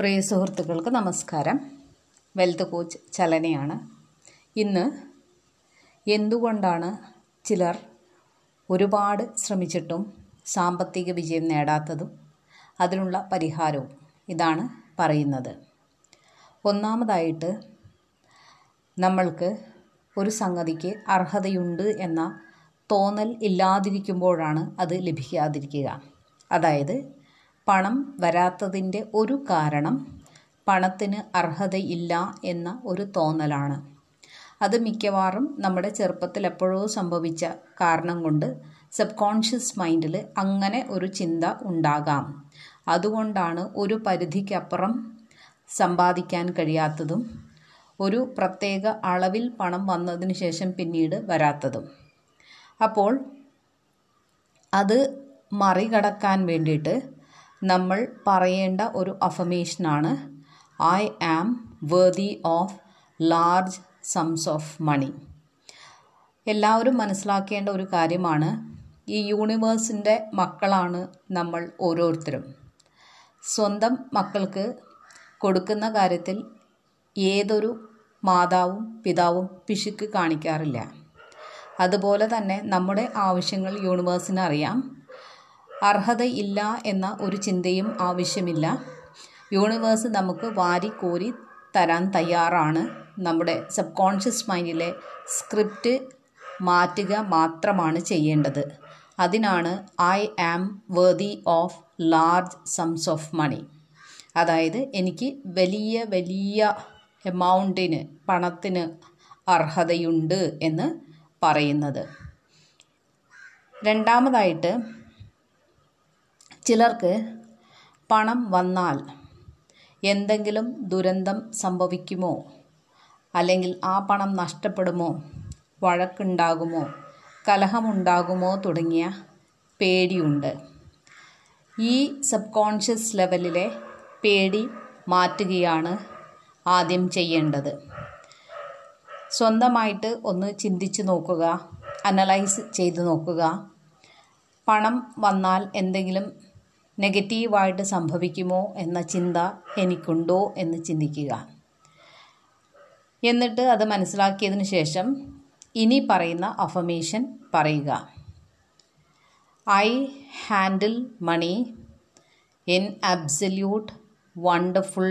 പ്രിയ സുഹൃത്തുക്കൾക്ക് നമസ്കാരം. Wealth coach ചലനയാണ്. ഇന്ന് എന്തുകൊണ്ടാണ് ചിലർ ഒരുപാട് ശ്രമിച്ചിട്ടും സാമ്പത്തിക വിജയം നേടാത്തതും അതിനുള്ള പരിഹാരവും ഇതാണ് പറയുന്നത്. ഒന്നാമതായിട്ട്, നമ്മൾക്ക് ഒരു സംഗതിക്ക് അർഹതയുണ്ട് എന്ന തോന്നൽ ഇല്ലാതിരിക്കുമ്പോഴാണ് അത് ലഭിക്കാതിരിക്കുക. അതായത്, പണം വരാത്തതിൻ്റെ ഒരു കാരണം പണത്തിന് അർഹതയില്ല എന്ന ഒരു തോന്നലാണ്. അത് മിക്കവാറും നമ്മുടെ ചെറുപ്പത്തിൽ എപ്പോഴോ സംഭവിച്ച കാരണം കൊണ്ട് സബ് കോൺഷ്യസ് മൈൻഡിൽ അങ്ങനെ ഒരു ചിന്ത ഉണ്ടാകാം. അതുകൊണ്ടാണ് ഒരു പരിധിക്കപ്പുറം സമ്പാദിക്കാൻ കഴിയാത്തതും ഒരു പ്രത്യേക അളവിൽ പണം വന്നതിന് ശേഷം പിന്നീട് വരാത്തതും. അപ്പോൾ അത് മറികടക്കാൻ വേണ്ടിയിട്ട് നമ്മൾ പറയേണ്ട ഒരു അഫർമേഷനാണ് I am worthy of large sums of money. എല്ലാവരും മനസ്സിലാക്കേണ്ട ഒരു കാര്യമാണ്, ഈ യൂണിവേഴ്സിൻ്റെ മക്കളാണ് നമ്മൾ ഓരോരുത്തരും. സ്വന്തം മക്കൾക്ക് കൊടുക്കുന്ന കാര്യത്തിൽ ഏതൊരു മാതാവും പിതാവും പിശുക്ക് കാണിക്കാറില്ല. അതുപോലെ തന്നെ നമ്മുടെ ആവശ്യങ്ങൾ യൂണിവേഴ്സിന് അറിയാം. അർഹതയില്ല എന്ന ഒരു ചിന്തയും ആവശ്യമില്ല. യൂണിവേഴ്സ് നമുക്ക് വാരിക്കോരി തരാൻ തയ്യാറാണ്. നമ്മുടെ സബ് കോൺഷ്യസ് മൈൻഡിലെ സ്ക്രിപ്റ്റ് മാറ്റുക മാത്രമാണ് ചെയ്യേണ്ടത്. അതിനാണ് I am worthy of large sums of money. അതായത്, എനിക്ക് വലിയ വലിയ എമൗണ്ടിന് പണത്തിന് അർഹതയുണ്ട് എന്ന് പറയുന്നത്. രണ്ടാമതായിട്ട്, ചിലർക്ക് പണം വന്നാൽ എന്തെങ്കിലും ദുരന്തം സംഭവിക്കുമോ, അല്ലെങ്കിൽ ആ പണം നഷ്ടപ്പെടുമോ, വഴക്കുണ്ടാകുമോ, കലഹമുണ്ടാകുമോ തുടങ്ങിയ പേടിയുണ്ട്. ഈ സബ് കോൺഷ്യസ് ലെവലിലെ പേടി മാറ്റുകയാണ് ആദ്യം ചെയ്യേണ്ടത്. സ്വന്തമായിട്ട് ഒന്ന് ചിന്തിച്ച് നോക്കുക, അനലൈസ് ചെയ്ത് നോക്കുക. പണം വന്നാൽ എന്തെങ്കിലും നെഗറ്റീവായിട്ട് സംഭവിക്കുമോ എന്ന ചിന്ത എനിക്കുണ്ടോ എന്ന് ചിന്തിക്കുക. എന്നിട്ട് അത് മനസ്സിലാക്കിയതിന് ശേഷം ഇനി പറയുന്ന അഫർമേഷൻ പറയുക. I handle money in absolute wonderful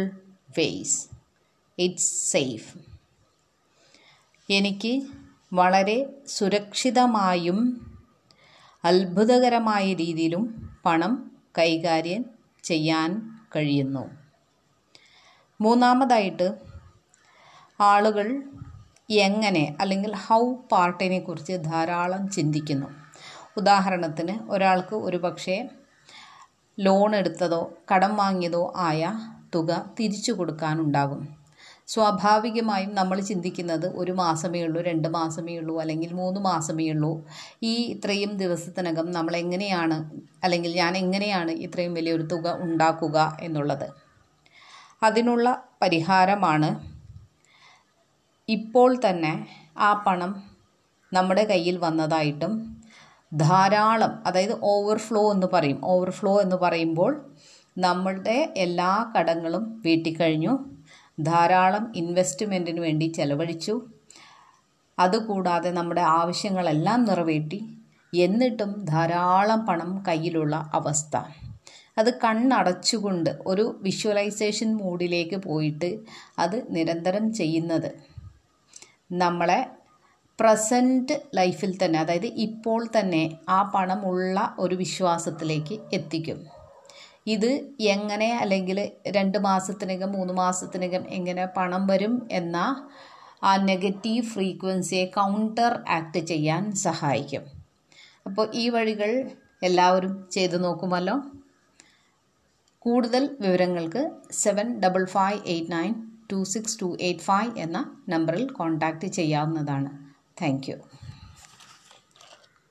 ways. It's safe. എനിക്ക് വളരെ സുരക്ഷിതമായും അത്ഭുതകരമായ രീതിയിലും പണം കൈകാര്യം ചെയ്യാൻ കഴിയുന്നു. മൂന്നാമതായിട്ട്, ആളുകൾ എങ്ങനെ അല്ലെങ്കിൽ ഹൗ പാർട്ടിനെ കുറിച്ച് ധാരാളം ചിന്തിക്കുന്നു. ഉദാഹരണത്തിന്, ഒരാൾക്ക് ഒരു പക്ഷേ ലോൺ എടുത്തതോ കടം വാങ്ങിയതോ ആയ തുക തിരിച്ചു കൊടുക്കാനുണ്ടാകും. സ്വാഭാവികമായും നമ്മൾ ചിന്തിക്കുന്നത് ഒരു മാസമേ ഉള്ളൂ, 2 മാസമേ ഉള്ളൂ, അല്ലെങ്കിൽ 3 മാസമേ ഉള്ളൂ, ഈ ഇത്രയും ദിവസത്തിനകം നമ്മളെങ്ങനെയാണ് അല്ലെങ്കിൽ ഞാൻ എങ്ങനെയാണ് ഇത്രയും വലിയൊരു തുക ഉണ്ടാക്കുക എന്നുള്ളത്. അതിനുള്ള പരിഹാരമാണ് ഇപ്പോൾ തന്നെ ആ പണം നമ്മുടെ കയ്യിൽ വന്നതായിട്ടും ധാരാളം, അതായത് ഓവർഫ്ലോ എന്ന് പറയും. ഓവർഫ്ലോ എന്ന് പറയുമ്പോൾ നമ്മളുടെ എല്ലാ കടങ്ങളും വീട്ടിക്കഴിഞ്ഞു, ധാരാളം ഇൻവെസ്റ്റ്മെൻറ്റിന് വേണ്ടി ചെലവഴിച്ചു, അതുകൂടാതെ നമ്മുടെ ആവശ്യങ്ങളെല്ലാം നിറവേറ്റി, എന്നിട്ടും ധാരാളം പണം കയ്യിലുള്ള അവസ്ഥ. അത് കണ്ണടച്ചുകൊണ്ട് ഒരു വിഷ്വലൈസേഷൻ മൂഡിലേക്ക് പോയിട്ട് അത് നിരന്തരം ചെയ്യുന്നത് നമ്മളെ പ്രസൻറ്റ് ലൈഫിൽ തന്നെ, അതായത് ഇപ്പോൾ തന്നെ ആ പണമുള്ള ഒരു വിശ്വാസത്തിലേക്ക് എത്തിക്കും. ഇത് എങ്ങനെ, അല്ലെങ്കിൽ 2 മാസത്തിനകം 3 മാസത്തിനകം എങ്ങനെ പണം വരും എന്ന ആ നെഗറ്റീവ് ഫ്രീക്വൻസിയെ കൗണ്ടർ ആക്ട് ചെയ്യാൻ സഹായിക്കും. അപ്പോൾ ഈ വഴികൾ എല്ലാവരും ചെയ്തു നോക്കുമല്ലോ. കൂടുതൽ വിവരങ്ങൾക്ക് 7558926285 എന്ന നമ്പറിൽ കോൺടാക്റ്റ് ചെയ്യാവുന്നതാണ്. Thank U.